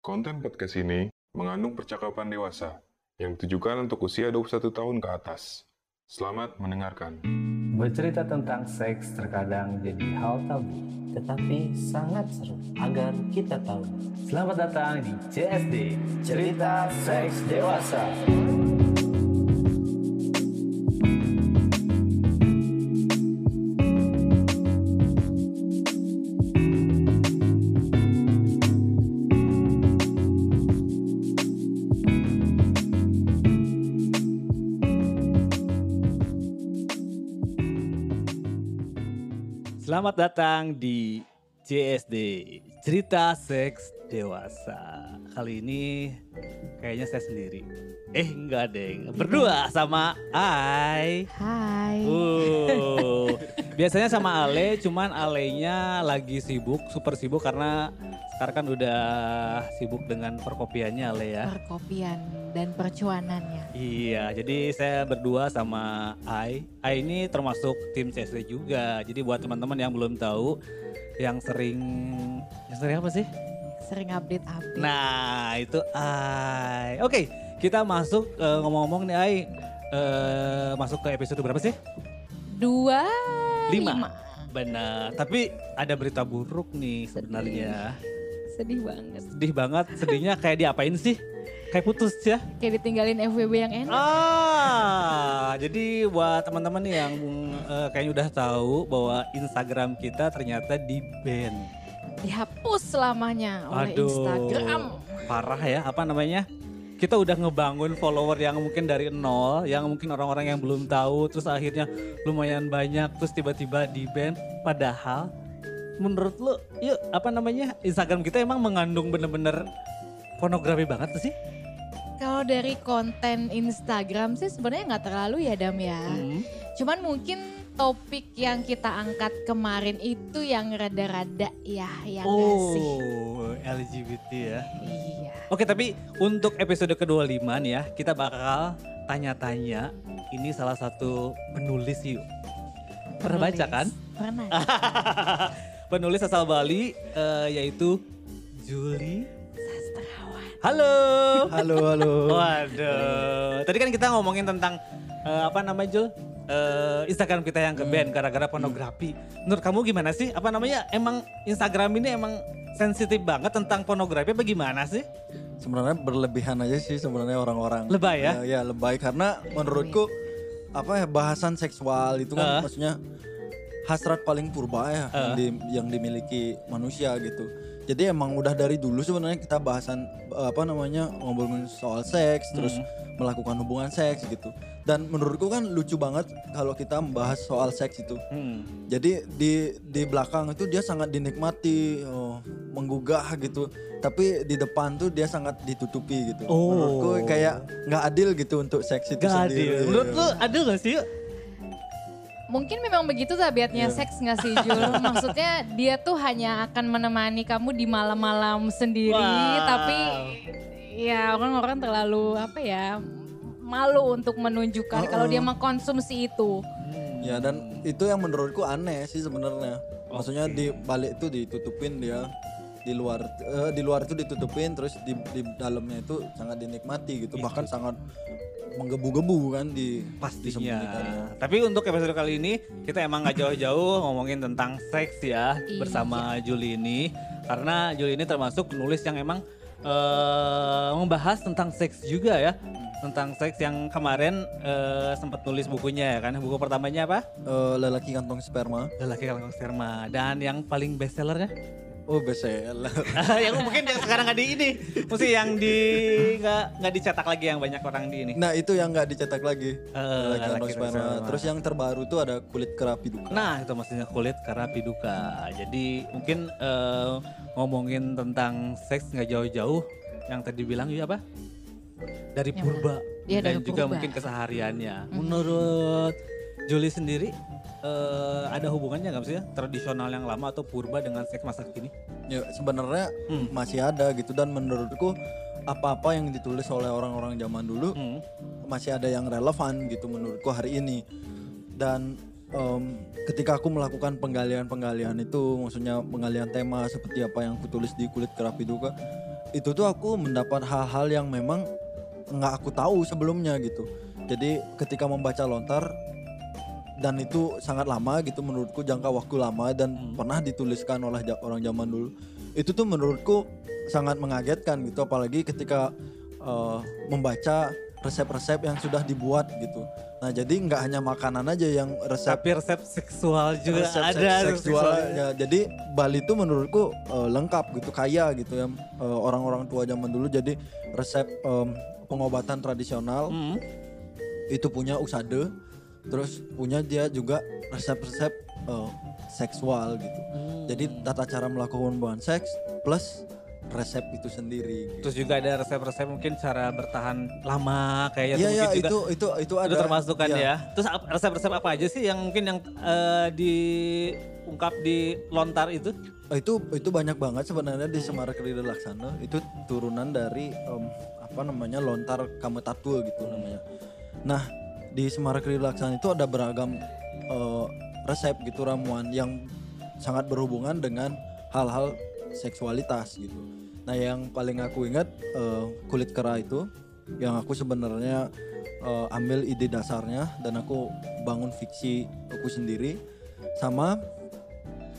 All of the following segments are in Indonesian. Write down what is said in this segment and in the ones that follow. Konten podcast ini mengandung percakapan dewasa yang ditujukan untuk usia 21 tahun ke atas. Selamat mendengarkan. Bercerita tentang seks terkadang jadi hal tabu, tetapi sangat seru agar kita tahu. Selamat datang di CSD, Cerita Seks Dewasa. Selamat datang di CSD, Cerita Seks Dewasa. Kali ini kayaknya saya sendiri. Enggak deng, berdua sama Ai. Hai. Biasanya sama Ale, cuman Alenya lagi sibuk, super sibuk karena sekarang kan udah sibuk dengan perkopiannya Ale ya. Perkopian dan percuanannya. Iya, jadi saya berdua sama Ai. Ai ini termasuk tim CSD juga. Jadi buat teman-teman yang belum tahu, yang sering update. Nah, itu Ai. Oke, kita masuk ngomong-ngomong nih Ai. Masuk ke episode berapa sih? 25. Benar, tapi ada berita buruk nih sebenarnya. Sedih banget. Sedihnya kayak diapain sih? Kayak putus ya? Kayak ditinggalin FWB yang enak. Jadi buat teman-teman yang kayaknya udah tahu bahwa Instagram kita ternyata di-ban. Dihapus selamanya oleh Instagram. Parah ya, apa namanya? Kita udah ngebangun follower yang mungkin dari nol, yang mungkin orang-orang yang belum tahu, terus akhirnya lumayan banyak, terus tiba-tiba di-ban. Padahal menurut lu, Instagram kita emang mengandung bener-bener pornografi banget sih? Kalau dari konten Instagram sih sebenarnya gak terlalu ya Dam ya. Cuman mungkin topik yang kita angkat kemarin itu yang rada-rada ya yang ngasih. Oh, LGBT ya. Iya. Oke, tapi untuk episode ke-25 nih ya, kita bakal tanya-tanya. Ini salah satu penulis yuk. Pernah baca kan? Pernah. Penulis asal Bali yaitu Julie Sastrawan. Halo. Waduh. Tadi kan kita ngomongin tentang Jul? Instagram kita yang ke-ban gara-gara pornografi. Menurut kamu gimana sih? Emang Instagram ini emang sensitif banget tentang pornografi apa gimana sih? Sebenarnya berlebihan aja sih sebenarnya orang-orang. Lebay ya? Ya lebay karena menurutku bahasan seksual itu kan maksudnya hasrat paling purba ya yang dimiliki manusia gitu. Jadi emang udah dari dulu sebenarnya kita bahasan ngobrolin soal seks terus melakukan hubungan seks gitu. Dan menurutku kan lucu banget kalau kita membahas soal seks itu. Jadi di belakang itu dia sangat dinikmati, menggugah gitu. Tapi di depan tuh dia sangat ditutupi gitu. Oh. Menurutku kayak nggak adil gitu untuk seks itu gak sendiri. Adil. Menurut lu adil nggak sih? Mungkin memang begitu tabiatnya seks gak sih Jul? Maksudnya dia tuh hanya akan menemani kamu di malam-malam sendiri. Wow. Tapi ya orang-orang terlalu malu untuk menunjukkan kalau dia mengkonsumsi itu. Ya dan itu yang menurutku aneh sih sebenarnya. Maksudnya di balik itu ditutupin dia. Di luar itu ditutupin terus di dalamnya itu sangat dinikmati gitu. Bahkan sangat menggebu-gebu kan di pastinya. Tapi untuk episode kali ini kita emang gak jauh-jauh ngomongin tentang seks ya bersama Julie ini. Karena Julie ini termasuk penulis yang emang membahas tentang seks juga ya. Tentang seks yang kemarin sempat tulis bukunya ya kan. Buku pertamanya apa? Lelaki Kantong Sperma. Dan yang paling best sellernya? Bestseller. Yang mungkin yang sekarang nggak di ini, mesti yang di nggak dicetak lagi yang banyak orang di ini. Nah itu yang nggak dicetak lagi. Terus yang terbaru tuh ada Kulit Kerapi Duka. Nah itu maksudnya Kulit Kerapi Duka. Jadi mungkin ngomongin tentang seks nggak jauh-jauh yang tadi bilang ya apa? Dari yang purba ya, dan dari juga purba. Mungkin kesehariannya. Mm-hmm. Menurut Julie sendiri ada hubungannya nggak sih tradisional yang lama atau purba dengan seks masa kini? Ya sebenarnya masih ada gitu, dan menurutku apa-apa yang ditulis oleh orang-orang zaman dulu masih ada yang relevan gitu menurutku hari ini. Dan ketika aku melakukan penggalian-penggalian itu, maksudnya penggalian tema seperti apa yang aku tulis di Kulit Kerapi Duka, itu tuh aku mendapat hal-hal yang memang nggak aku tahu sebelumnya gitu. Jadi ketika membaca Lontar, dan itu sangat lama gitu menurutku, jangka waktu lama dan pernah dituliskan oleh orang zaman dulu. Itu tuh menurutku sangat mengagetkan gitu, apalagi ketika membaca resep-resep yang sudah dibuat gitu. Nah jadi nggak hanya makanan aja yang resep. Tapi resep seksual juga resep ada. Seksual ya. Jadi Bali tuh menurutku lengkap gitu, kaya gitu ya. Orang-orang tua zaman dulu jadi resep pengobatan tradisional itu punya Usade. Terus punya dia juga resep-resep seksual gitu. Jadi tata cara melakukan hubungan seks plus resep itu sendiri. Gitu. Terus juga ada resep-resep mungkin cara bertahan lama kayaknya ya, mungkin ya, juga. Itu ada. Itu termasuk kan ya. Terus resep-resep apa aja sih yang mungkin yang diungkap di Lontar itu? Itu banyak banget sebenarnya di Semarang Krida Laksana. Itu turunan dari Lontar Kametatu gitu namanya. Nah, di Semarang Krida Laksana itu ada beragam resep gitu, ramuan yang sangat berhubungan dengan hal-hal seksualitas gitu. Nah yang paling aku ingat kulit kera itu, yang aku sebenarnya ambil ide dasarnya dan aku bangun fiksi aku sendiri, sama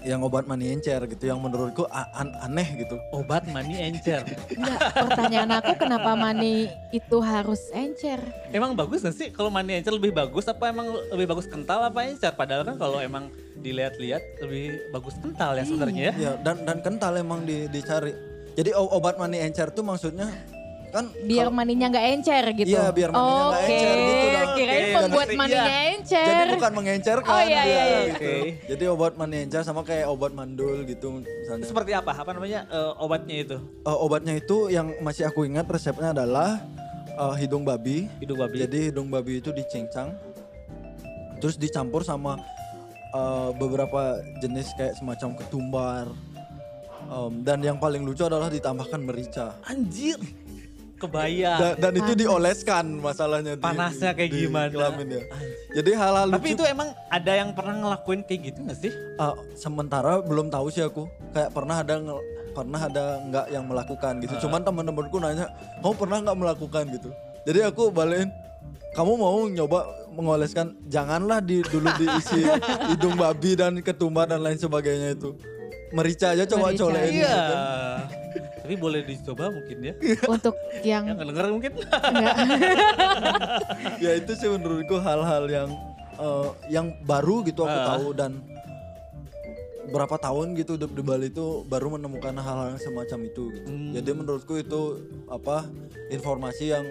yang obat mani encer gitu, yang menurutku aneh gitu. Obat mani encer? Enggak, pertanyaan aku kenapa mani itu harus encer? Emang bagus gak sih kalau mani encer, lebih bagus apa emang lebih bagus kental apa encer? Padahal kan kalau emang dilihat-lihat lebih bagus kental ya sebenarnya ya. Iya, dan kental emang dicari. Jadi obat mani encer tuh maksudnya kan biar maninya nggak encer gitu. Iya, biar maninya nggak encer gitu. Kirain membuat maninya encer. Jadi bukan mengencerkan. Oh iya. Gitu. Okay. Jadi obat mani encer sama kayak obat mandul gitu misalnya. Seperti apa? Apa namanya obatnya itu? Obatnya itu yang masih aku ingat resepnya adalah hidung babi. Hidung babi. Jadi hidung babi itu dicincang, terus dicampur sama beberapa jenis kayak semacam ketumbar, dan yang paling lucu adalah ditambahkan merica. Anjir, kebayang. Dan itu dioleskan masalahnya. Panasnya kayak gimana? Kelamin ya. Jadi hal-hal lucu. Tapi itu emang ada yang pernah ngelakuin kayak gitu nggak sih? Sementara belum tahu sih aku. Kayak pernah ada nggak yang melakukan gitu. Cuman teman-temanku nanya, kamu pernah nggak melakukan gitu? Jadi aku balein. Kamu mau nyoba mengoleskan, janganlah dulu diisi hidung babi dan ketumbar dan lain sebagainya itu. Merica aja coba colein. Iya. Gitu. Tapi boleh dicoba mungkin ya. Untuk yang denger mungkin. Ya itu sih menurutku hal-hal yang baru gitu aku tahu, dan berapa tahun gitu di Bali itu baru menemukan hal-hal semacam itu gitu. Jadi menurutku itu informasi yang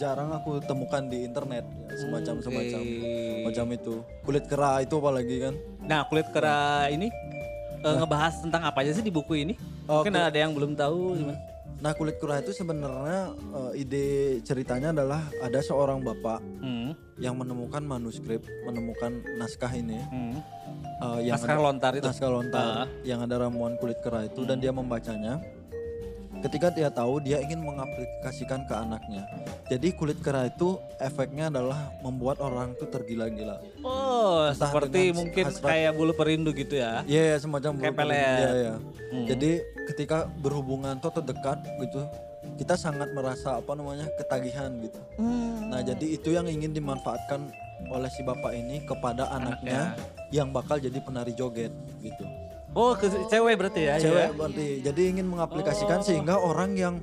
jarang aku temukan di internet ya, semacam itu. Kulit kera itu apalagi kan. Nah kulit kera ini ngebahas tentang apa aja sih di buku ini? Mungkin ada yang belum tahu. Nah kulit kera itu sebenarnya ide ceritanya adalah ada seorang bapak yang menemukan manuskrip, menemukan naskah ini. Yang naskah Lontar itu. Naskah Lontar yang ada ramuan kulit kera itu, dan dia membacanya. Ketika dia tahu, dia ingin mengaplikasikan ke anaknya. Jadi kulit kera itu efeknya adalah membuat orang itu tergila-gila. Oh, entah seperti mungkin hasrat, kayak bulu perindu gitu ya? Iya, semacam bulu perindu. Ya. Jadi ketika berhubungan atau dekat gitu, kita sangat merasa ketagihan gitu. Nah jadi itu yang ingin dimanfaatkan oleh si bapak ini kepada anaknya yang bakal jadi penari joget gitu. Oh, cewek berarti ya? Cewek berarti. Jadi ingin mengaplikasikan sehingga orang yang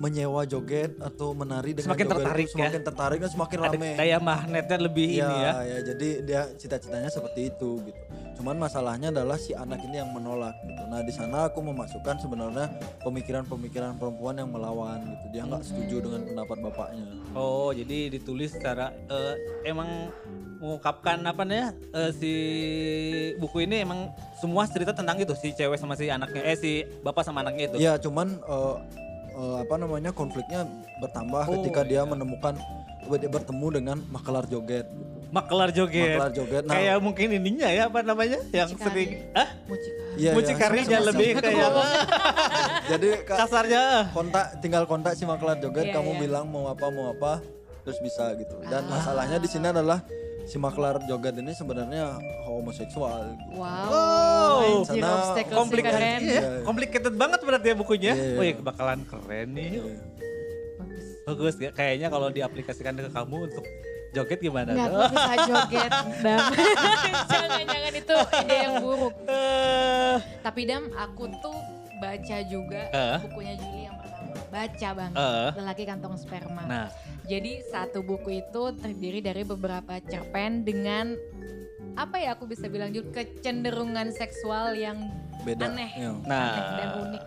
menyewa joget atau menari dengan semakin joget tertarik, semakin tertarik dan semakin rame. Daya magnetnya lebih ini ya. Ya, jadi dia cita-citanya seperti itu gitu. Cuman masalahnya adalah si anak ini yang menolak gitu. Nah, di sana aku memasukkan sebenarnya pemikiran-pemikiran perempuan yang melawan gitu. Dia enggak setuju dengan pendapat bapaknya. Oh, jadi ditulis secara emang mengungkapkan si buku ini emang semua cerita tentang itu, si cewek sama si anaknya, si bapak sama anaknya itu. Iya, cuman konfliknya bertambah ketika dia menemukan dia bertemu dengan makelar joget. Makelar joget. Nah, kayak mungkin ininya ya apa namanya yang sering mucikarinya lebih kayak jadi kasarnya tinggal kontak si makelar joget kamu bilang mau apa terus bisa gitu. Dan masalahnya di sini adalah si makelar joget ini sebenarnya homoseksual. Wow. Sana complicated banget berarti ya bukunya. Wih, bakalan keren nih. Bagus kayaknya kalau diaplikasikan ke kamu untuk joget gimana? Nggak, aku bisa joget, Dam. Jangan-jangan itu ide yang buruk. Tapi Dam, aku tuh baca juga bukunya Julie yang pertama. Baca banget, Lelaki Kantong Sperma. Nah. Jadi satu buku itu terdiri dari beberapa cerpen dengan aku bisa bilang juga kecenderungan seksual yang beda. Aneh. Yeah. Nah, aneh dan unik.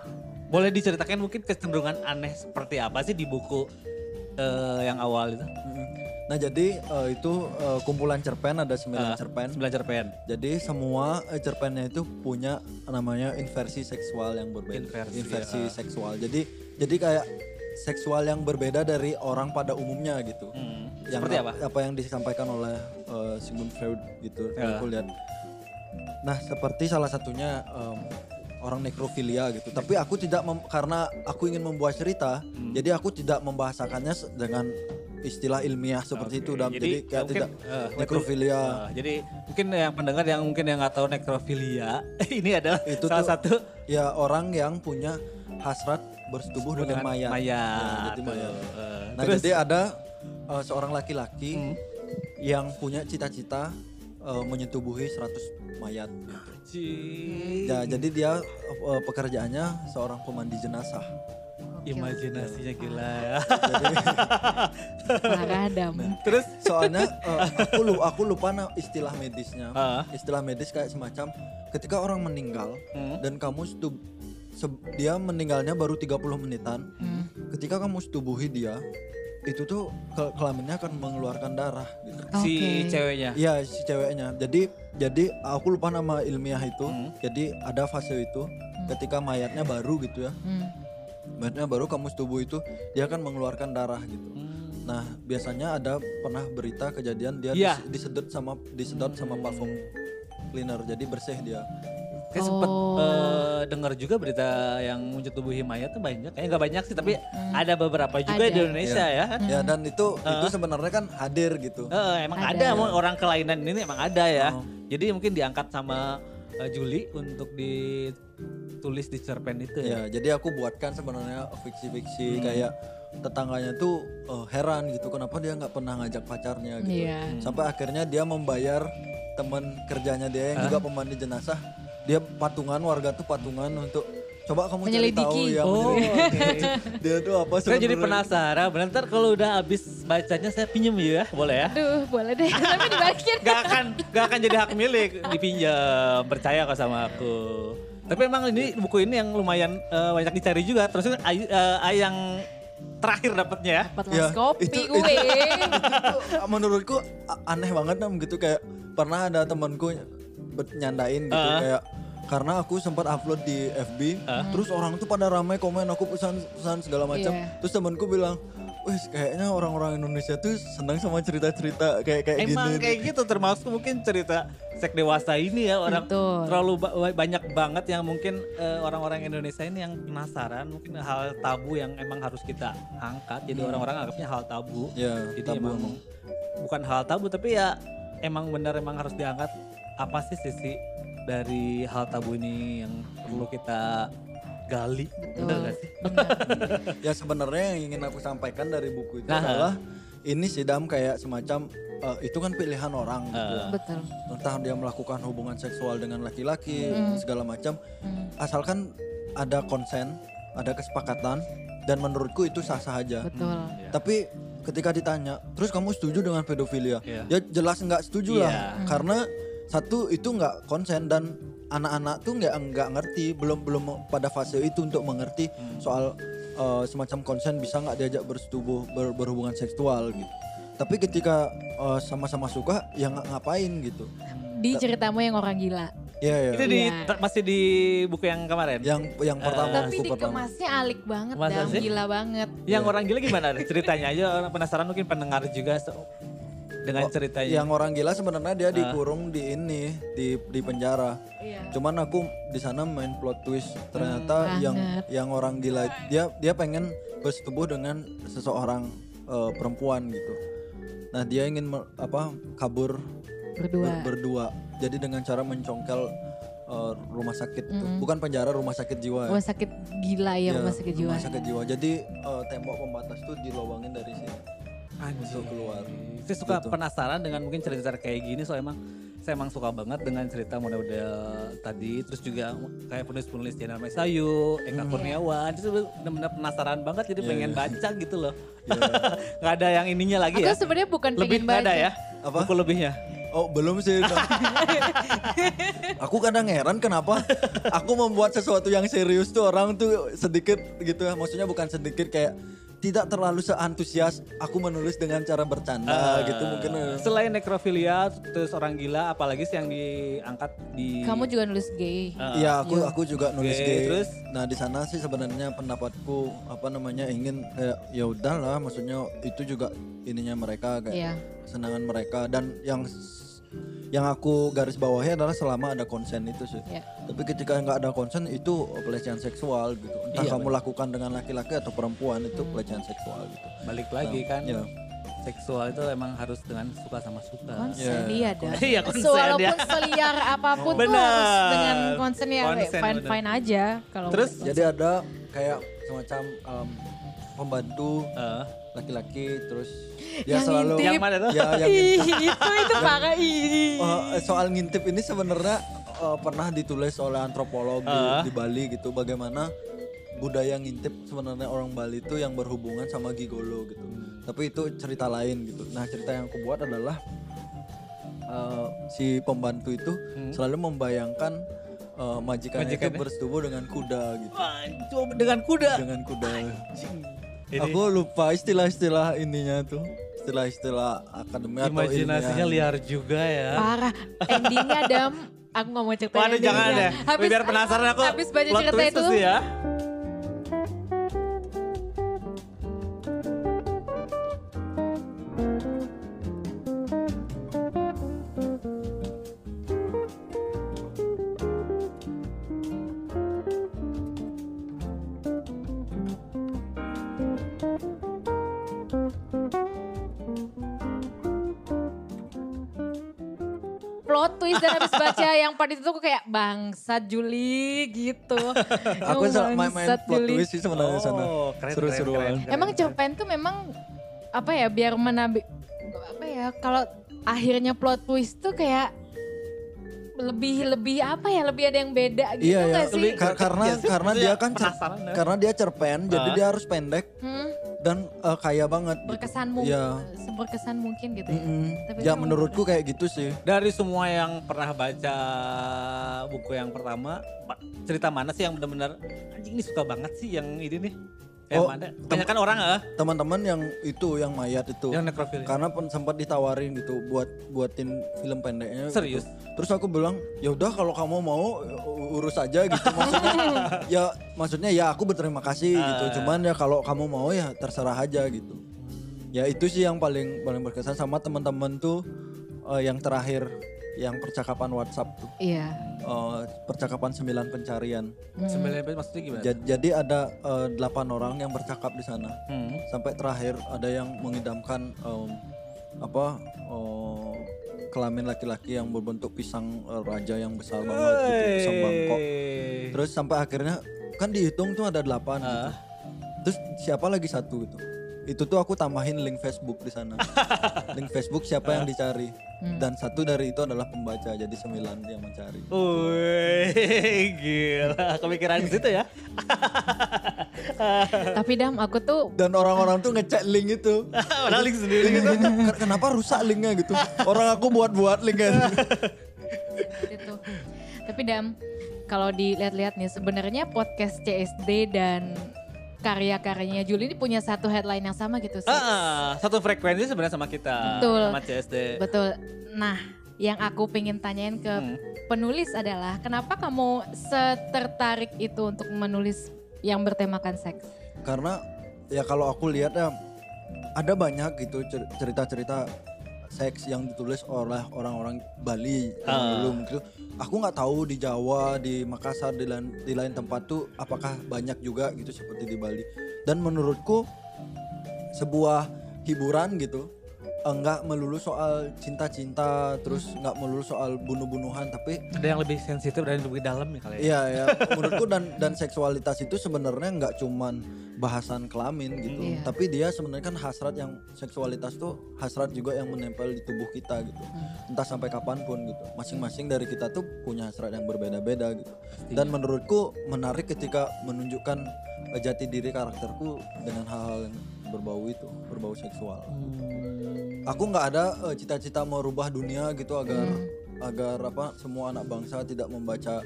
Boleh diceritakan mungkin kecenderungan aneh seperti apa sih di buku yang awal itu? Nah jadi itu kumpulan cerpen ada 9 cerpen. 9 cerpen. Jadi semua cerpennya itu punya namanya inversi seksual yang berbeda. Inversi seksual. Jadi kayak seksual yang berbeda dari orang pada umumnya gitu. Yang seperti apa? Apa yang disampaikan oleh Sigmund Freud gitu. Aku lihat. Nah seperti salah satunya orang nekrofilia gitu. Tapi aku tidak karena aku ingin membuat cerita. Jadi aku tidak membahasakannya dengan istilah ilmiah seperti itu dan jadi kayak mungkin, tidak nekrofilia. Jadi mungkin yang pendengar yang nggak tahu nekrofilia ini adalah itu salah satu ya orang yang punya hasrat bersetubuh dengan mayat. Nah terus, jadi ada seorang laki-laki yang punya cita-cita menyetubuhi 100 mayat. Ya jadi dia pekerjaannya seorang pemandi jenazah. Imajinasinya gila ya. Terus soalnya aku lupa istilah medisnya. Istilah medis kayak semacam ketika orang meninggal dan kamu dia meninggalnya baru 30 menitan. Ketika kamu setubuhi dia, itu tuh kelaminnya akan mengeluarkan darah gitu. Si ceweknya. Iya, si ceweknya. Jadi aku lupa nama ilmiah itu. Jadi ada fase itu ketika mayatnya baru gitu ya. Maksudnya baru kamu setubuh itu dia akan mengeluarkan darah gitu. Nah biasanya ada pernah berita kejadian dia disedot sama parfum cleaner jadi bersih dia. Kayak sempet dengar juga berita yang menyetubuhi mayat tuh banyak. Kayaknya gak banyak sih tapi ada beberapa juga di Indonesia ya. Ya dan itu sebenarnya kan hadir gitu. Emang ada orang kelainan ini emang ada ya. Jadi mungkin diangkat sama Julie untuk ditulis di cerpen itu ya. Jadi aku buatkan sebenarnya fiksi-fiksi kayak tetangganya tuh heran gitu kenapa dia nggak pernah ngajak pacarnya gitu. Sampai akhirnya dia membayar teman kerjanya dia yang juga pemandi jenazah. Dia warga tuh patungan untuk coba kamu cari tahu yang dia tuh apa sebenarnya. Saya jadi penasaran. Bentar kalau udah habis bacanya saya pinjam ya, boleh ya? Aduh, boleh deh. Tapi dibalikin. Gak akan jadi hak milik, dipinjam. Percaya kok sama aku. Tapi emang ini buku ini yang lumayan banyak dicari juga. Terus yang terakhir dapatnya ya. Dapat las kopi gue. Menurutku aneh banget gitu kayak pernah ada temanku nyandain gitu kayak karena aku sempat upload di FB, terus orang tuh pada ramai komen aku pesan segala macam. Terus temanku bilang, "Wih, kayaknya orang-orang Indonesia tuh senang sama cerita-cerita kayak gini." Emang kayak gitu termasuk mungkin cerita seks dewasa ini ya orang terlalu banyak banget yang mungkin orang-orang Indonesia ini yang penasaran mungkin hal tabu yang emang harus kita angkat. Jadi orang-orang anggapnya hal tabu. Yeah, jadi tabu emang bukan hal tabu tapi ya emang benar emang harus diangkat apa sih sisi dari hal tabu ini yang perlu kita gali, benar gak sih? Ya sebenarnya yang ingin aku sampaikan dari buku itu adalah ini sih Dam kayak semacam itu kan pilihan orang gitu. Betul. Entah dia melakukan hubungan seksual dengan laki-laki segala macam, asalkan ada konsen, ada kesepakatan dan menurutku itu sah-sah aja. Betul. Tapi ketika ditanya, terus kamu setuju dengan pedofilia? Ya jelas nggak setuju lah, karena satu itu nggak konsen dan anak-anak tuh nggak ngerti belum pada fase itu untuk mengerti soal semacam konsen bisa nggak diajak bersetubuh berhubungan seksual gitu. Tapi ketika sama-sama suka ya nggak ngapain gitu. Di ceritamu yang orang gila. Iya, iya. Itu di, masih di buku yang kemarin? Yang pertama. Tapi dikemasnya alik banget dan gila banget. Yang orang gila gimana? Ceritanya aja, orang penasaran mungkin pendengar juga dengan ceritanya. Yang orang gila sebenarnya dia dikurung di ini, di penjara. Iya. Cuman aku di sana main plot twist. Ternyata yang orang gila dia pengen bersetubuh dengan seseorang perempuan gitu. Nah, dia ingin kabur berdua. Jadi dengan cara mencongkel rumah sakit itu. Bukan penjara, rumah sakit jiwa. Rumah sakit gila ya, rumah sakit jiwa. Rumah sakit jiwa. Jadi tembok pembatas tuh dilowangin dari sini. Anjir. Keluar. Saya suka penasaran dengan mungkin cerita-cerita kayak gini. So emang saya suka banget dengan cerita model-model tadi. Terus juga kayak penulis-penulis Jenara Mesayu, Eka Kurniawan. Itu benar-benar penasaran banget jadi pengen baca gitu loh. Gak ada yang ininya lagi. Aku sebenarnya bukan pengen baca. Lebih ada ya? Apa? Buku lebihnya. Oh belum sih. Aku kadang heran kenapa aku membuat sesuatu yang serius tuh orang tuh sedikit gitu ya. Maksudnya bukan sedikit kayak tidak terlalu seantusias aku menulis dengan cara bercanda gitu mungkin. Selain nekrofilia terus orang gila apalagi sih yang diangkat di. Kamu juga nulis gay. Iya aku juga nulis gay. Terus? Nah di sana sih sebenarnya pendapatku ingin ya udahlah maksudnya itu juga ininya mereka kayak kesenangan mereka dan yang aku garis bawahnya adalah selama ada konsen itu sih. Yeah. Tapi ketika nggak ada konsen itu pelecehan seksual gitu. Entah kamu lakukan dengan laki-laki atau perempuan itu pelecehan seksual gitu. Balik lagi kan. Ya. Seksual itu emang harus dengan suka sama suka. Konsen iya konsen dia. Walaupun seliar apapun tuh harus dengan konsen ya. Fine aja. Kalau terus jadi ada kayak semacam pembantu laki-laki terus dia selalu ngintip. Yang mana tuh? Ya, yang ngintip. itu parah. Soal ngintip ini sebenarnya pernah ditulis oleh antropolog di Bali gitu bagaimana budaya ngintip sebenarnya orang Bali itu yang berhubungan sama gigolo gitu. Tapi itu cerita lain gitu. Nah, cerita yang aku buat adalah si pembantu itu selalu membayangkan majikannya itu bersetubuh dengan kuda gitu. Dengan kuda. Dengan kuda. Anjing. Ini. Aku lupa istilah-istilah ininya tuh, istilah-istilah akademi atau ilmiah. Imajinasinya liar juga ya. Parah, endingnya Adam, aku gak mau ceritain. Waduh jangan deh, biar penasaran aku habis baca cerita itu. Ya. Yang part itu tuh kayak bangsat Julie gitu. Aku main plot twist sih sebenarnya sana. Seru-seruan. Emang cerpen tuh memang biar menambah kalau akhirnya plot twist tuh kayak lebih lebih ada yang beda gitu enggak sih? Karena dia kan karena dia cerpen jadi dia harus pendek. Dan kaya banget. Berkesan gitu. Berkesan mungkin gitu ya. Tapi menurutku kayak gitu sih. Dari semua yang pernah baca buku yang pertama, cerita mana sih yang benar-benar anjing ini suka banget sih yang ini nih. Banyak kan orang teman-teman yang itu yang mayat itu. Yang nekrofil. Karena sempat ditawarin gitu buatin film pendeknya. Serius. Gitu. Terus aku bilang, "Ya udah kalau kamu mau urus aja gitu." maksudnya aku berterima kasih gitu. Cuman ya kalau kamu mau ya terserah aja gitu. Ya itu sih yang paling berkesan sama teman-teman tuh yang terakhir. Yang percakapan WhatsApp tuh. Iya. Percakapan 9 pencarian. 9 maksudnya gimana? Jadi ada 8 orang yang bercakap di sana. Sampai terakhir ada yang mengidamkan kelamin laki-laki yang berbentuk pisang raja yang besar banget gitu, pisang bangkok. Terus sampai akhirnya kan dihitung tuh ada 8 gitu. Terus siapa lagi satu gitu. Itu tuh aku tambahin link Facebook di sana. Link Facebook siapa yang dicari. Dan satu dari itu adalah pembaca, jadi 9 yang mencari. Wih, gila. Kepikiran situ ya. Tapi Dam, aku tuh... Dan orang-orang tuh ngecek link itu. Orang link sendiri gitu. Kenapa rusak linknya gitu. Orang aku buat-buat linknya. Gitu. Tapi Dam, kalau dilihat-lihat nih sebenarnya podcast CSD dan... karya-karyanya Julie ini punya satu headline yang sama gitu sih. Satu frekuensi sebenarnya sama kita. Betul. Sama CSD. Betul. Nah yang aku pengen tanyain ke penulis adalah kenapa kamu setertarik itu untuk menulis yang bertemakan seks? Karena ya kalau aku lihat ya ada banyak gitu cerita-cerita seks yang ditulis oleh orang-orang Bali belum gitu. Aku nggak tahu di Jawa, di Makassar, di lain tempat tuh apakah banyak juga gitu seperti di Bali. Dan menurutku sebuah hiburan gitu nggak melulu soal cinta-cinta, terus nggak melulu soal bunuh-bunuhan, tapi ada yang lebih sensitif dan lebih dalam ya kali ya. Iya ya, menurutku dan seksualitas itu sebenarnya nggak cuman bahasan kelamin gitu, tapi dia sebenarnya kan hasrat yang seksualitas tuh hasrat juga yang menempel di tubuh kita gitu, entah sampai kapanpun gitu. Masing-masing dari kita tuh punya hasrat yang berbeda-beda gitu. Dan menurutku menarik ketika menunjukkan jati diri karakterku dengan hal-hal yang berbau itu, berbau seksual. Aku nggak ada cita-cita mau rubah dunia gitu agar apa semua anak bangsa tidak membaca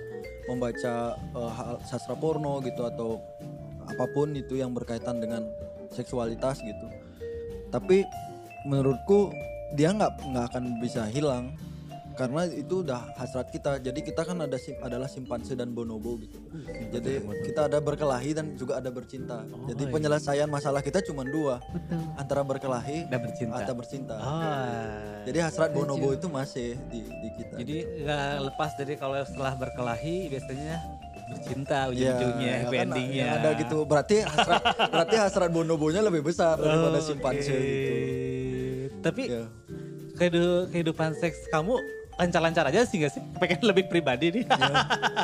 sastra porno gitu atau apapun itu yang berkaitan dengan seksualitas gitu. Tapi menurutku dia nggak akan bisa hilang karena itu udah hasrat kita. Jadi kita kan adalah simpanse dan bonobo gitu. Jadi kita ada berkelahi dan juga ada bercinta. Jadi penyelesaian masalah kita cuma dua. Antara berkelahi atau bercinta. Jadi hasrat bonobo itu masih di kita. Jadi nggak gitu. Lepas dari kalau setelah berkelahi biasanya bercinta ujung-ujungnya, endingnya. Ada gitu. Berarti hasrat bonobonya lebih besar daripada simpanse gitu. Tapi kehidupan seks kamu lancar-lancar aja sih gak sih? Pengen lebih pribadi nih.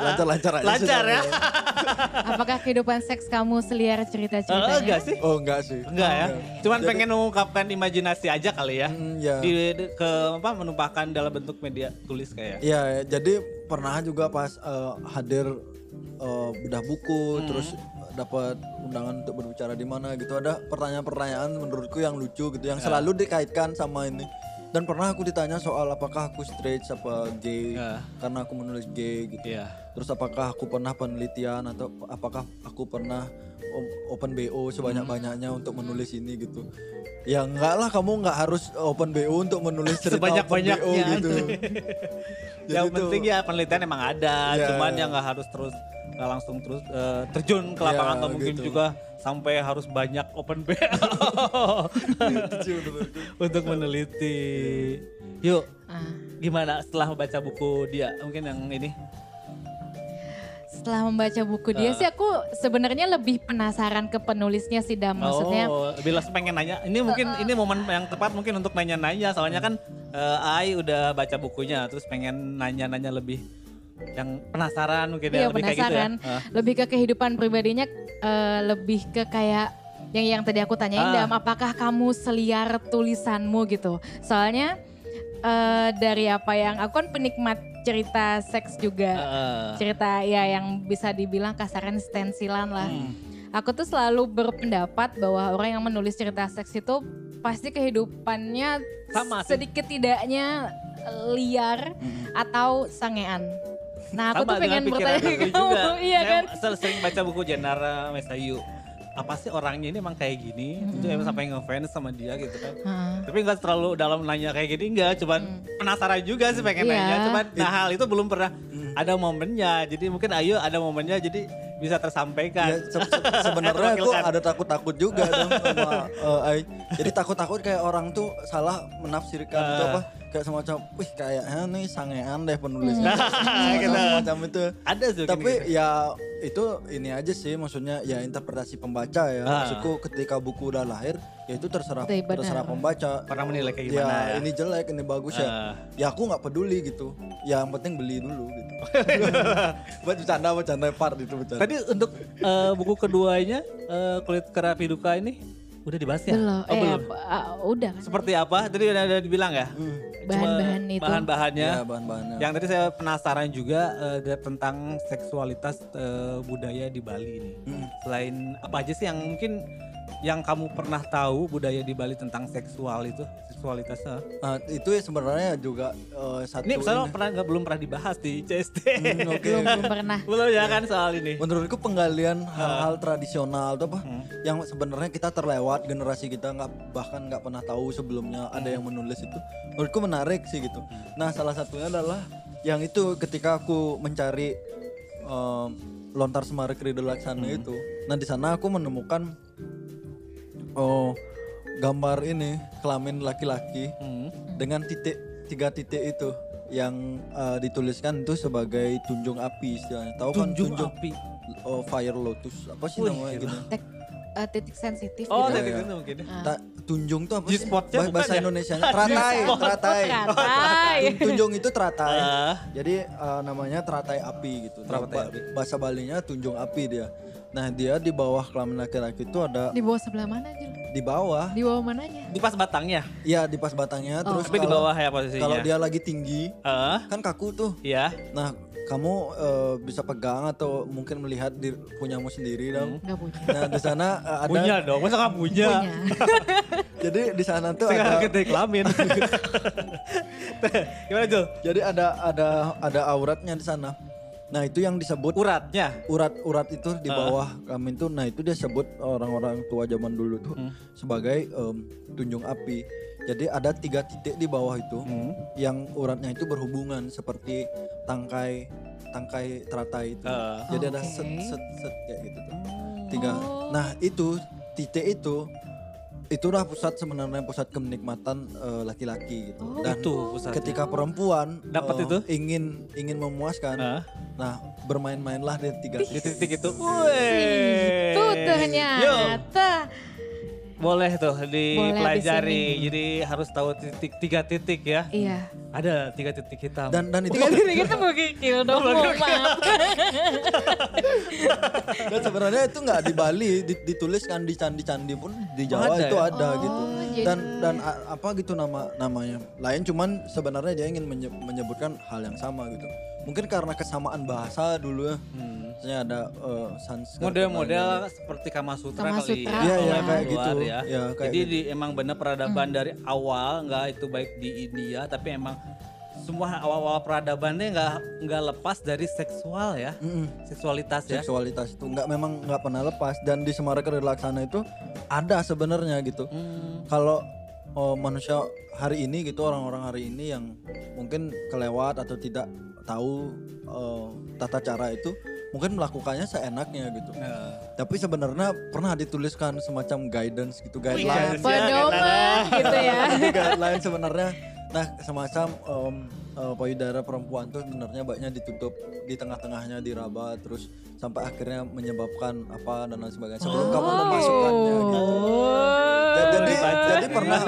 Lancar-lancar aja. Lancar ya. Apakah kehidupan seks kamu seliar cerita-ceritanya? Enggak sih. Oh enggak sih. Enggak ya. Cuman jadi, pengen mengungkapkan imajinasi aja kali ya. Menumpahkan dalam bentuk media tulis kayak. Iya, jadi pernah juga pas hadir bedah buku terus dapat undangan untuk berbicara di mana gitu. Ada pertanyaan-pertanyaan menurutku yang lucu gitu yang selalu dikaitkan sama ini. Dan pernah aku ditanya soal apakah aku straight apa gay karena aku menulis gay gitu. Terus apakah aku pernah penelitian atau apakah aku pernah open BO sebanyak-banyaknya untuk menulis ini gitu. Ya enggak lah, kamu enggak harus open BO untuk menulis cerita sebanyak-banyaknya open BO gitu. Yang penting ya penelitian emang ada, cuman yang enggak harus terus terjun ke lapangan atau mungkin gitu. Juga sampai harus banyak open BO untuk meneliti. Yuk, gimana setelah membaca buku dia? Mungkin yang ini. Setelah membaca buku dia sih aku sebenarnya lebih penasaran ke penulisnya sih Dam. Maksudnya lebih pengen nanya. Ini mungkin ini momen yang tepat mungkin untuk nanya-nanya. Soalnya kan Ai udah baca bukunya terus pengen nanya-nanya lebih yang penasaran mungkin ya, lebih penasaran, kayak gitu ya. Lebih ke kehidupan pribadinya, lebih ke kayak yang tadi aku tanyain Dam, apakah kamu seliar tulisanmu gitu. Soalnya dari apa yang aku kan penikmat cerita seks juga, cerita ya yang bisa dibilang kasaran stensilan lah. Aku tuh selalu berpendapat bahwa orang yang menulis cerita seks itu pasti kehidupannya sedikit tidaknya liar atau sangean. Nah aku tuh pengen bertanya ke kamu, iya kan? Saya sering baca buku Jenara Mesayu. Apa sih orangnya ini emang kayak gini, itu emang sampai ngefans sama dia gitu kan. Tapi gak terlalu dalam nanya kayak gini, enggak, cuman penasaran juga sih pengen nanya, cuman hal itu belum pernah ada momennya, jadi mungkin Ayu ada momennya jadi bisa tersampaikan. Ya, sebenarnya aku ada takut-takut juga sama Ayu, jadi takut-takut kayak orang tuh salah menafsirkan itu apa. Kayak semacam, wih kayaknya nih sangean deh penulisnya. Semacam itu. Ada sih. Tapi ya itu ini aja sih maksudnya ya interpretasi pembaca ya. Maksudku ketika buku udah lahir ya itu terserah pembaca. Pernah menilai kayak gimana ya. Ini jelek, ini bagus ya. Ya aku gak peduli gitu. Ya yang penting beli dulu gitu. Buat bercanda part gitu. Bercanda. Tadi untuk buku keduanya Kulit Kerapi Duka ini udah dibahas ya? Belum. Udah kan. Seperti tadi. Apa? Tadi udah dibilang ya? Bahan-bahan itu. Bahan-bahannya. Ya, bahan-bahannya. Yang tadi saya penasaran juga tentang seksualitas budaya di Bali ini. Selain apa aja sih yang mungkin yang kamu pernah tahu budaya di Bali tentang seksual itu, seksualitasnya? Itu ya sebenarnya juga satu. Ini misalnya belum pernah dibahas di CST. Okay. belum pernah. Belum ya kan soal ini. Menurutku penggalian hal-hal tradisional itu apa yang sebenarnya kita terlewat, generasi kita bahkan nggak pernah tahu sebelumnya ada yang menulis itu. Menurutku menarik sih gitu. Nah salah satunya adalah yang itu ketika aku mencari Lontar Semarang Krida Laksana itu. Nah di sana aku menemukan gambar ini kelamin laki-laki dengan tiga titik itu yang dituliskan itu sebagai tunjung api istilahnya. Tahu kan tunjung api? Fire lotus apa sih namanya gitu. Titik sensitif. Oh, gitu. Titik sensitif mungkin. Tunjung tuh apa sih? Bahasa Indonesianya teratai. Tunjung itu teratai. Jadi namanya teratai api gitu. Bahasa Balinya tunjung api dia. Nah dia di bawah kelamin laki-laki itu ada. Di bawah sebelah mana aja? Di bawah. Di bawah mananya? Di pas batangnya. Iya di pas batangnya. Terus tapi di bawah ya posisinya. Kalau dia lagi tinggi, kan kaku tuh. Iya. Nah kamu bisa pegang atau mungkin melihat punyamu sendiri dong. Nggak punya. Nah di sana ada. Punya dong, masa nggak punya? Jadi di sana tuh ada. Gede kelamin. Gimana Jul? Jadi ada auratnya di sana. Nah itu yang disebut uratnya, urat itu di bawah kelamin tuh. Nah itu dia sebut orang-orang tua zaman dulu tuh sebagai tunjung api. Jadi ada tiga titik di bawah itu yang uratnya itu berhubungan seperti tangkai teratai itu. Jadi ada set kayak gitu tuh. Tiga. Nah itu titik itu. Itulah pusat sebenarnya pusat kenikmatan laki-laki gitu. Dan itu ketika perempuan dapat itu ingin memuaskan. Nah, bermain-mainlah di tiga titik itu. Wih. Itu ternyata. Boleh tuh dipelajari. Jadi harus tahu tiga titik ya. Iya. Ada tiga titik hitam. Dan itu tiga titik hitam gokil dong. Maaf. Dan sebenarnya itu enggak di Bali dituliskan di candi-candi pun di Jawa ada, itu ada gitu. Dan apa gitu namanya. Lain cuman sebenarnya dia ingin menyebutkan hal yang sama gitu. Mungkin karena kesamaan bahasa dulu ya. Misalnya ada Sanskrit. Model-model seperti Kama Sutra kali ya. Iya kayak gitu. Ya. Ya, kayak jadi gitu. Emang benar peradaban dari awal, enggak itu baik di India tapi emang semua awal-awal peradabannya enggak lepas dari seksual ya. Seksualitas ya. Seksualitas itu memang enggak pernah lepas dan di Semarang Krida Laksana itu ada sebenarnya gitu. Kalau manusia hari ini gitu, orang-orang hari ini yang mungkin kelewat atau tidak tahu tata cara itu mungkin melakukannya seenaknya gitu. Tapi sebenarnya pernah dituliskan semacam guidance gitu, guideline. Pedoman gitu ya. Guideline sebenarnya. Nah semacam payudara perempuan tuh sebenarnya baiknya ditutup, di tengah-tengahnya diraba terus sampai akhirnya menyebabkan apa dan lain sebagainya sebelum kamu memasukkannya gitu. Jadi pernah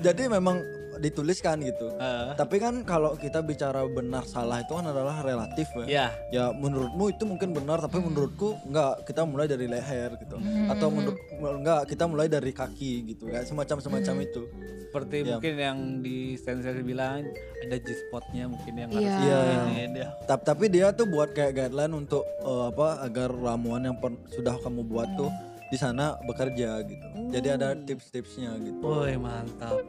jadi memang dituliskan gitu. Tapi kan kalau kita bicara benar salah itu kan adalah relatif ya. Ya menurutmu itu mungkin benar tapi menurutku enggak, kita mulai dari leher gitu. Atau menurut enggak, kita mulai dari kaki gitu ya, semacam-semacam itu. Seperti mungkin yang di sensasi bilang ada G-spotnya mungkin yang harus ini. Tapi dia tuh buat kayak guideline untuk agar ramuan yang sudah kamu buat tuh di sana bekerja gitu. Jadi ada tips-tipsnya gitu. Woi, mantap.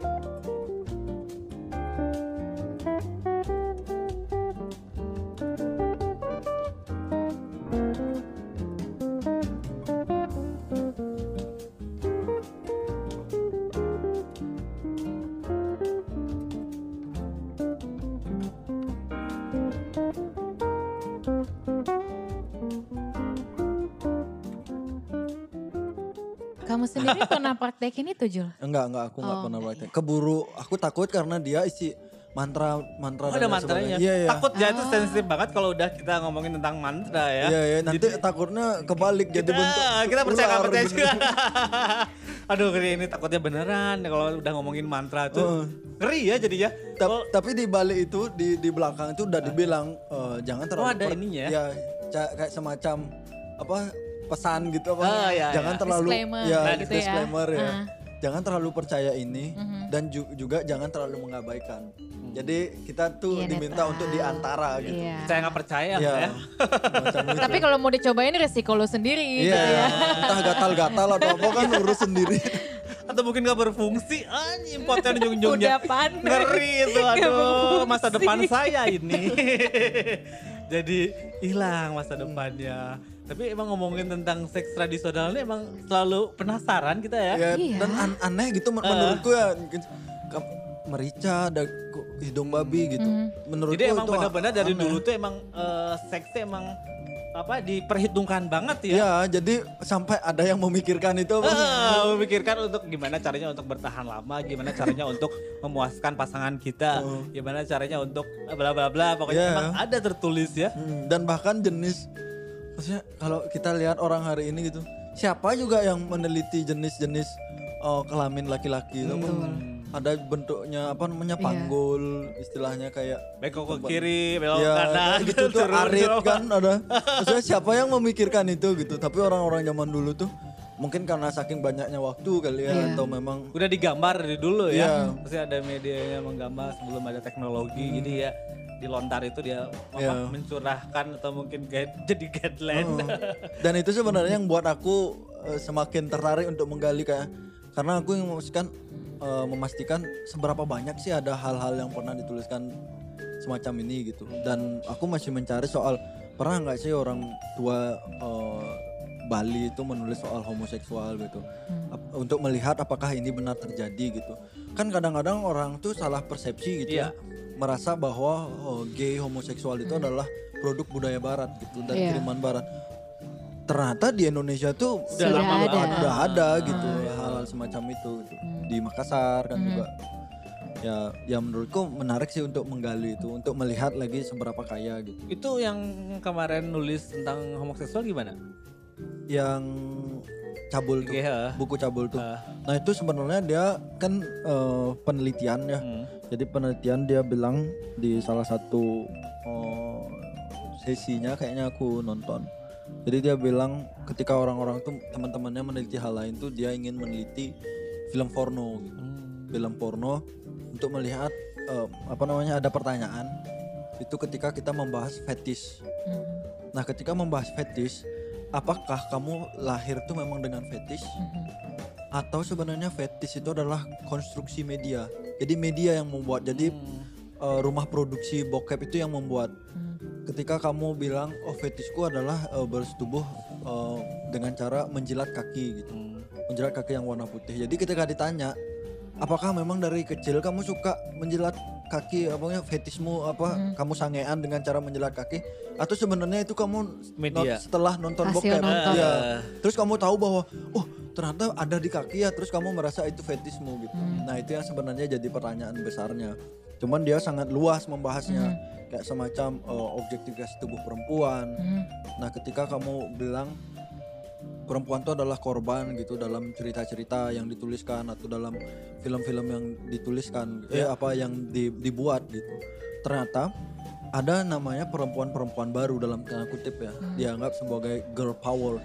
Kamu sendiri pernah praktekin itu Jul? Enggak aku enggak pernah praktek. Keburu, aku takut karena dia isi mantra dan sebagainya. Iya. Takut ya itu sensitif banget kalau udah kita ngomongin tentang mantra ya. Iya nanti takutnya kebalik jadi bentuk. Kita percaya juga. Aduh ngeri ini takutnya beneran kalau udah ngomongin mantra tuh. Ngeri ya jadinya. Tapi di Bali itu di belakang itu udah dibilang jangan terlalu. Oh ada ininya. Ya kayak semacam pesan gitu apa. Jangan terlalu disclaimer. Disclaimer ya. jangan terlalu percaya ini dan juga jangan terlalu mengabaikan. Jadi kita tuh diminta untuk diantara gitu. Percaya nggak percaya ya. Tapi kalau mau dicobain resiko lo sendiri gitu ya. Entah gatal-gatal atau apa kan urus sendiri. Atau mungkin gak berfungsi, impoten ujung-ujungnya. Udah panen. Ngeri itu, aduh masa depan saya ini. Jadi hilang masa depannya. Tapi emang ngomongin tentang seks tradisional ini emang selalu penasaran kita ya. Dan aneh gitu menurutku ya. Merica, ada hidung babi gitu. Menurutku jadi emang benar-benar dari dulu tuh emang seksnya emang apa diperhitungkan banget ya. Iya, jadi sampai ada yang memikirkan itu. Memikirkan untuk gimana caranya untuk bertahan lama, gimana caranya untuk memuaskan pasangan kita, gimana caranya untuk bla bla bla, pokoknya memang ada tertulis ya. Dan bahkan jenis, maksudnya kalau kita lihat orang hari ini gitu, siapa juga yang meneliti jenis-jenis kelamin laki-laki itu. Ada bentuknya apa namanya panggul, istilahnya kayak belok ke kiri, belok ke kanan gitu tuh arit kan ada. Maksudnya siapa yang memikirkan itu gitu, tapi orang-orang zaman dulu tuh mungkin karena saking banyaknya waktu kali ya atau memang udah digambar dari dulu ya. Mesti ada medianya menggambar sebelum ada teknologi gitu ya. Di lontar itu dia mencurahkan atau mungkin jadi guideline. Dan itu sebenarnya yang buat aku semakin tertarik untuk menggali kayak karena aku yang memastikan seberapa banyak sih ada hal-hal yang pernah dituliskan semacam ini gitu. Dan aku masih mencari soal pernah nggak sih orang tua Bali itu menulis soal homoseksual gitu untuk melihat apakah ini benar terjadi gitu. Kan kadang-kadang orang tuh salah persepsi gitu ya, merasa bahwa gay homoseksual itu adalah produk budaya barat gitu dan kiriman barat. Ternyata di Indonesia tuh sudah ada gitu hal-hal semacam itu gitu. Di Makassar kan juga ya menurutku menarik sih untuk menggali itu, untuk melihat lagi seberapa kaya gitu. Itu yang kemarin nulis tentang homoseksual gimana? Yang cabul tuh, buku cabul tuh. Nah itu sebenarnya dia kan penelitian ya. Jadi penelitian dia bilang di salah satu sesinya kayaknya aku nonton. Jadi dia bilang ketika orang-orang tuh teman-temannya meneliti hal lain tuh dia ingin meneliti film porno gitu. Film porno untuk melihat ada pertanyaan itu ketika kita membahas fetish. Nah, ketika membahas fetish, apakah kamu lahir tuh memang dengan fetish? Atau sebenarnya fetish itu adalah konstruksi media. Jadi media yang membuat. Jadi rumah produksi bokep itu yang membuat. Ketika kamu bilang fetishku adalah bersetubuh dengan cara menjilat kaki gitu. Menjilat kaki yang warna putih. Jadi ketika ditanya, apakah memang dari kecil kamu suka menjilat kaki, apanya fetishmu kamu sangean dengan cara menjilat kaki, atau sebenarnya itu kamu setelah nonton bokep ya. Terus kamu tahu bahwa ternyata ada di kaki ya, terus kamu merasa itu fetishmu gitu. Nah, itu yang sebenarnya jadi pertanyaan besarnya. Cuman dia sangat luas membahasnya. Kayak semacam objektifikasi tubuh perempuan. Nah, ketika kamu bilang perempuan itu adalah korban gitu dalam cerita-cerita yang dituliskan atau dalam film-film yang dituliskan apa yang dibuat gitu. Ternyata ada namanya perempuan-perempuan baru dalam tanda kutip ya, dianggap sebagai girl power.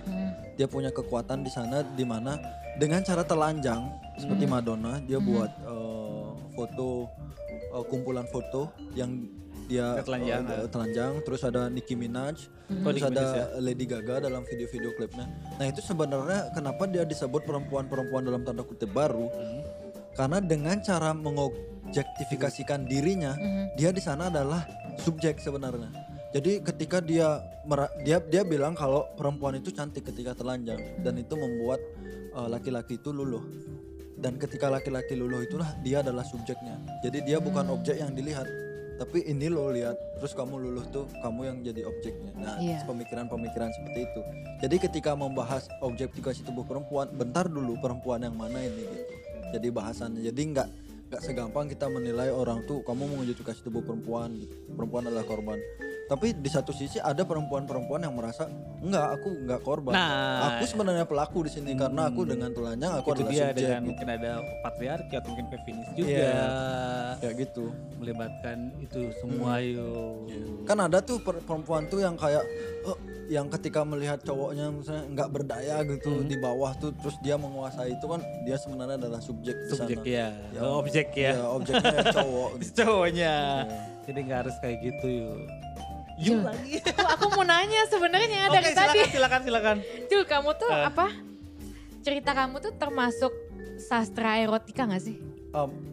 Dia punya kekuatan di sana di mana dengan cara telanjang seperti Madonna dia buat foto kumpulan foto yang dia telanjang, terus ada Nicki Minaj, terus ada Lady Gaga dalam video-video klipnya. Nah itu sebenarnya kenapa dia disebut perempuan-perempuan dalam tanda kutip baru, karena dengan cara mengobjektifikasikan dirinya, dia di sana adalah subjek sebenarnya. Jadi ketika dia bilang kalau perempuan itu cantik ketika telanjang, dan itu membuat laki-laki itu luluh. Dan ketika laki-laki luluh itulah dia adalah subjeknya. Jadi dia bukan objek yang dilihat. Tapi ini lo lihat, terus kamu luluh tuh kamu yang jadi objeknya. Nah, pemikiran-pemikiran seperti itu. Jadi ketika membahas objektifikasi tubuh perempuan, bentar dulu perempuan yang mana ini gitu. Jadi bahasannya, jadi nggak segampang kita menilai orang tuh kamu mengobjektifikasi tubuh perempuan, gitu. Perempuan adalah korban. Tapi di satu sisi ada perempuan-perempuan yang merasa enggak, aku enggak korban. Nah, aku sebenarnya pelaku di sini karena aku dengan telanjang aku adalah subjek. Itu dia dengan gitu. Mungkin ada patriarki atau mungkin feminis juga. Ya gitu. Melibatkan itu semua yuk. Kan ada tuh perempuan tuh yang kayak yang ketika melihat cowoknya misalnya enggak berdaya gitu di bawah tuh terus dia menguasai itu kan dia sebenarnya adalah subjek di sana. Ya. Objek ya. Ya objeknya cowok. Gitu. Cowoknya. Ya. Jadi enggak harus kayak gitu yuk. Aku mau nanya sebenarnya dari tadi. Silakan. Jul, kamu tuh apa? Cerita kamu tuh termasuk sastra erotika nggak sih?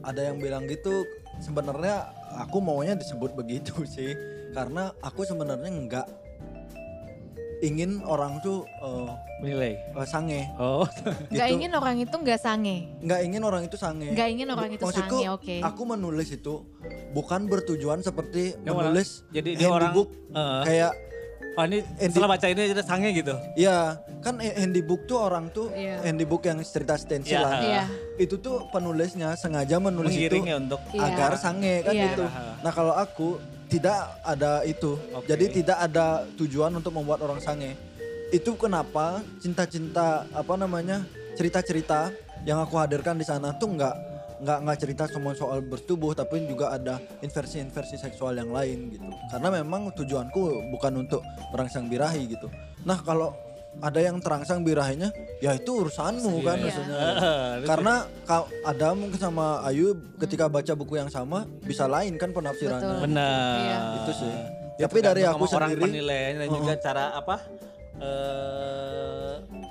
Ada yang bilang gitu. Sebenarnya aku maunya disebut begitu sih, karena aku sebenarnya nggak ingin orang tuh menilai sange. Oh. Gitu. Nggak ingin orang itu nggak sange. Maksudku, sange. Oke. Aku menulis itu bukan bertujuan seperti menulis handybook kayak oh ini setelah baca ini jadi sange gitu. Iya, kan handybook tuh orang tuh handybook yang cerita stensil lah. Yeah. Itu tuh penulisnya sengaja menulis itu untuk agar sange kan gitu. Nah, kalau aku tidak ada itu. Okay. Jadi tidak ada tujuan untuk membuat orang sange. Itu kenapa cinta-cinta cerita-cerita yang aku hadirkan di sana tuh enggak cerita semua soal bertubuh, tapi juga ada inversi-inversi seksual yang lain gitu. Karena memang tujuanku bukan untuk merangsang birahi gitu. Nah, kalau ada yang terangsang birahinya, ya itu urusanmu kan maksudnya. Karena ada mungkin sama Ayu ketika baca buku yang sama bisa lain kan penafsirannya. Benar. Iya. Itu sih. Ya, tapi dari aku sendiri orang penilaiannya dan juga cara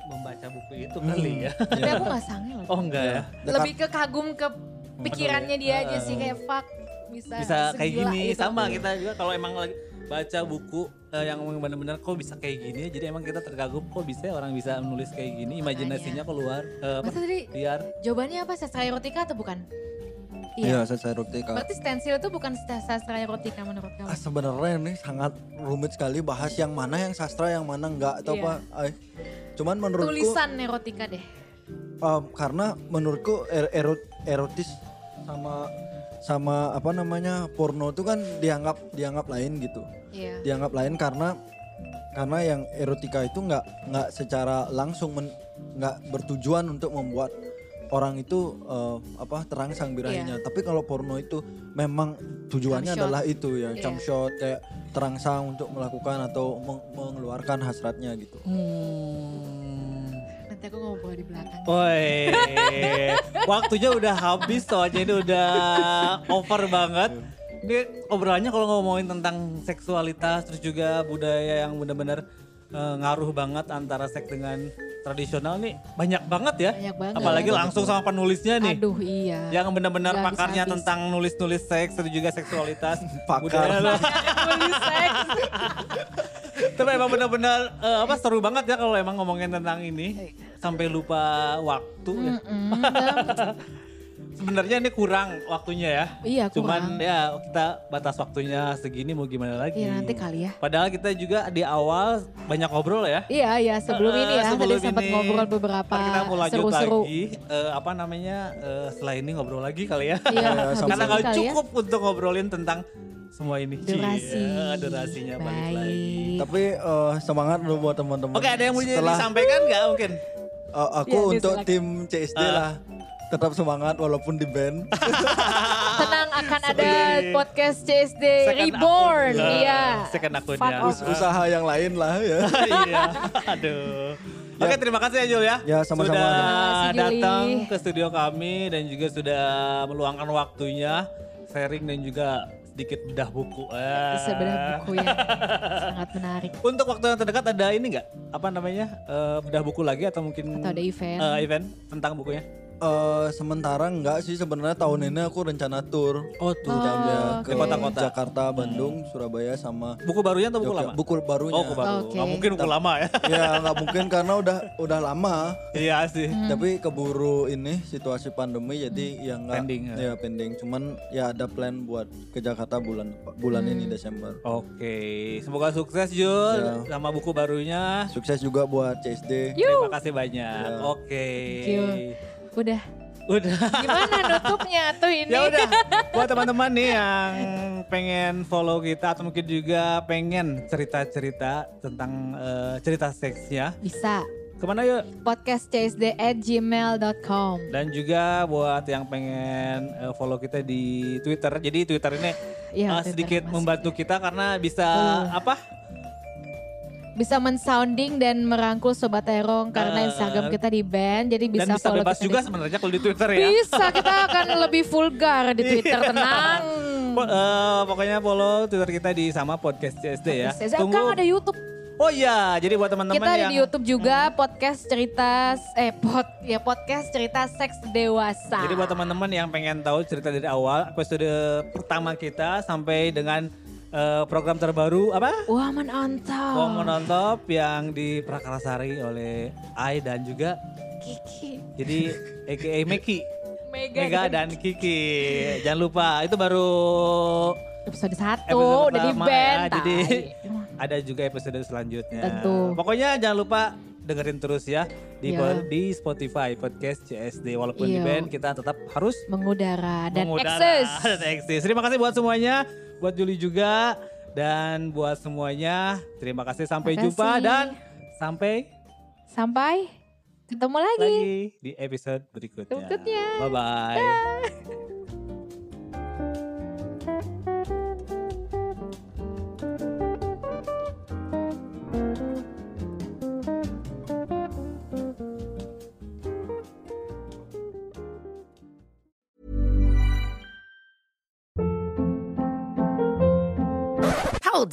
membaca buku itu kali ya. Tapi aku gak sange loh. Oh enggak ya. Lebih ke kagum ke pikirannya dia aja sih kayak fuck bisa kayak gini itu. Sama kita juga kalau emang lagi baca buku yang benar-benar kok bisa kayak gini jadi emang kita terkagum kok bisa orang bisa menulis kayak gini imajinasinya keluar liar. Jawabannya apa? Sastra erotika atau bukan? Iya, sastra erotika. Berarti stensil itu bukan sastra erotika menurut kamu? Sebenarnya ini sangat rumit sekali bahas yang mana yang sastra yang mana enggak atau apa. Cuman menurutku tulisan erotika deh. Karena menurutku erotis sama porno itu kan dianggap lain gitu. Yeah. Dianggap lain karena yang erotika itu enggak secara langsung enggak bertujuan untuk membuat orang itu terangsang birahinya. Tapi kalau porno itu memang tujuannya adalah itu ya, jump shot kayak terangsang untuk melakukan atau mengeluarkan hasratnya gitu. Nanti aku ngobrol di belakang. Woi. Waktunya udah habis soalnya ini udah over banget. Ini obrolannya kalau ngomongin tentang seksualitas terus juga budaya yang benar-benar ngaruh banget antara seks dengan tradisional nih banyak banget ya. Banyak banget. Apalagi langsung sama penulisnya nih. Aduh iya. Yang benar-benar pakarnya tentang nulis-nulis seks dan juga seksualitas. Pakar. Nulis seks. Tapi emang benar-benar seru banget ya kalau emang ngomongin tentang ini. Sampai lupa waktu ya. Sebenarnya ini kurang waktunya ya. Iya kurang. Cuman ya kita batas waktunya segini mau gimana lagi. Iya nanti kali ya. Padahal kita juga di awal banyak ngobrol ya. Iya sebelum ini ya. Sebelum tadi sempat ngobrol beberapa seru-seru. Lagi, setelah ini ngobrol lagi kali ya. Iya. Karena kalau cukup untuk ngobrolin tentang semua ini. Durasinya balik lagi. Tapi semangat dulu buat teman-teman. Oke, ada yang mau disampaikan gak mungkin? Aku untuk tim CSD lah. Tetap semangat walaupun di band. Tenang akan ada podcast CSD Reborn. Iya. Second akunnya. Usaha yang lain lah ya. Iya. Aduh. Ya. Oke terima kasih Jul ya. Ya sama-sama. Sudah datang ke studio kami dan juga sudah meluangkan waktunya. Sharing dan juga sedikit bedah buku. Bedah buku ya. Sangat menarik. Untuk waktu yang terdekat ada ini gak? Bedah buku lagi atau mungkin. Atau ada event. Event tentang bukunya. Sementara enggak sih sebenarnya tahun ini aku rencana tour. Oh tour. Ke kota-kota. Jakarta, Bandung, Surabaya sama. Buku barunya atau buku lama? Buku barunya. Oh buku baru. Okay. Gak mungkin buku lama ya. Ya gak mungkin karena udah lama. Iya sih. Tapi keburu ini situasi pandemi jadi ya enggak. Pending. Ya pending. Cuman ya ada plan buat ke Jakarta bulan ini Desember. Oke. Semoga sukses Jul sama buku barunya. Sukses juga buat CSD. Terima kasih banyak. Ya. Oke. Udah. Gimana nutupnya tuh ini? Ya udah. Buat teman-teman nih yang pengen follow kita atau mungkin juga pengen cerita-cerita tentang cerita seksnya, bisa. Kemana yuk? podcastcsd@gmail.com. Dan juga buat yang pengen follow kita di Twitter. Jadi Twitter ini ya, Twitter sedikit membantu ya. Kita karena bisa bisa mensounding dan merangkul Sobat Terong karena Instagram kita di ban, jadi bisa follow. Dan bisa bebas juga sebenarnya kalau di Twitter ya. Bisa, kita akan lebih vulgar di Twitter, tenang. Pokoknya follow Twitter kita di sama Podcast CSD ya. Tunggu. Ada YouTube. Oh iya, jadi buat teman-teman kita yang... Kita di YouTube juga podcast cerita seks dewasa. Jadi buat teman-teman yang pengen tahu cerita dari awal, episode pertama kita sampai dengan... program terbaru apa? Woman on Top yang diprakarasari oleh Ai dan juga Kiki. Jadi aka Meki. Mega dan Kiki. Jangan lupa itu baru episode 1 udah di band. Ya, jadi ada juga episode selanjutnya. Tentu. Pokoknya jangan lupa dengerin terus ya di Spotify Podcast CSD. Walaupun di band kita tetap harus mengudara dan eksis. Terima kasih buat semuanya, buat Julie juga dan buat semuanya. Terima kasih, sampai jumpa dan sampai ketemu lagi di episode berikutnya. Bye-bye. Hold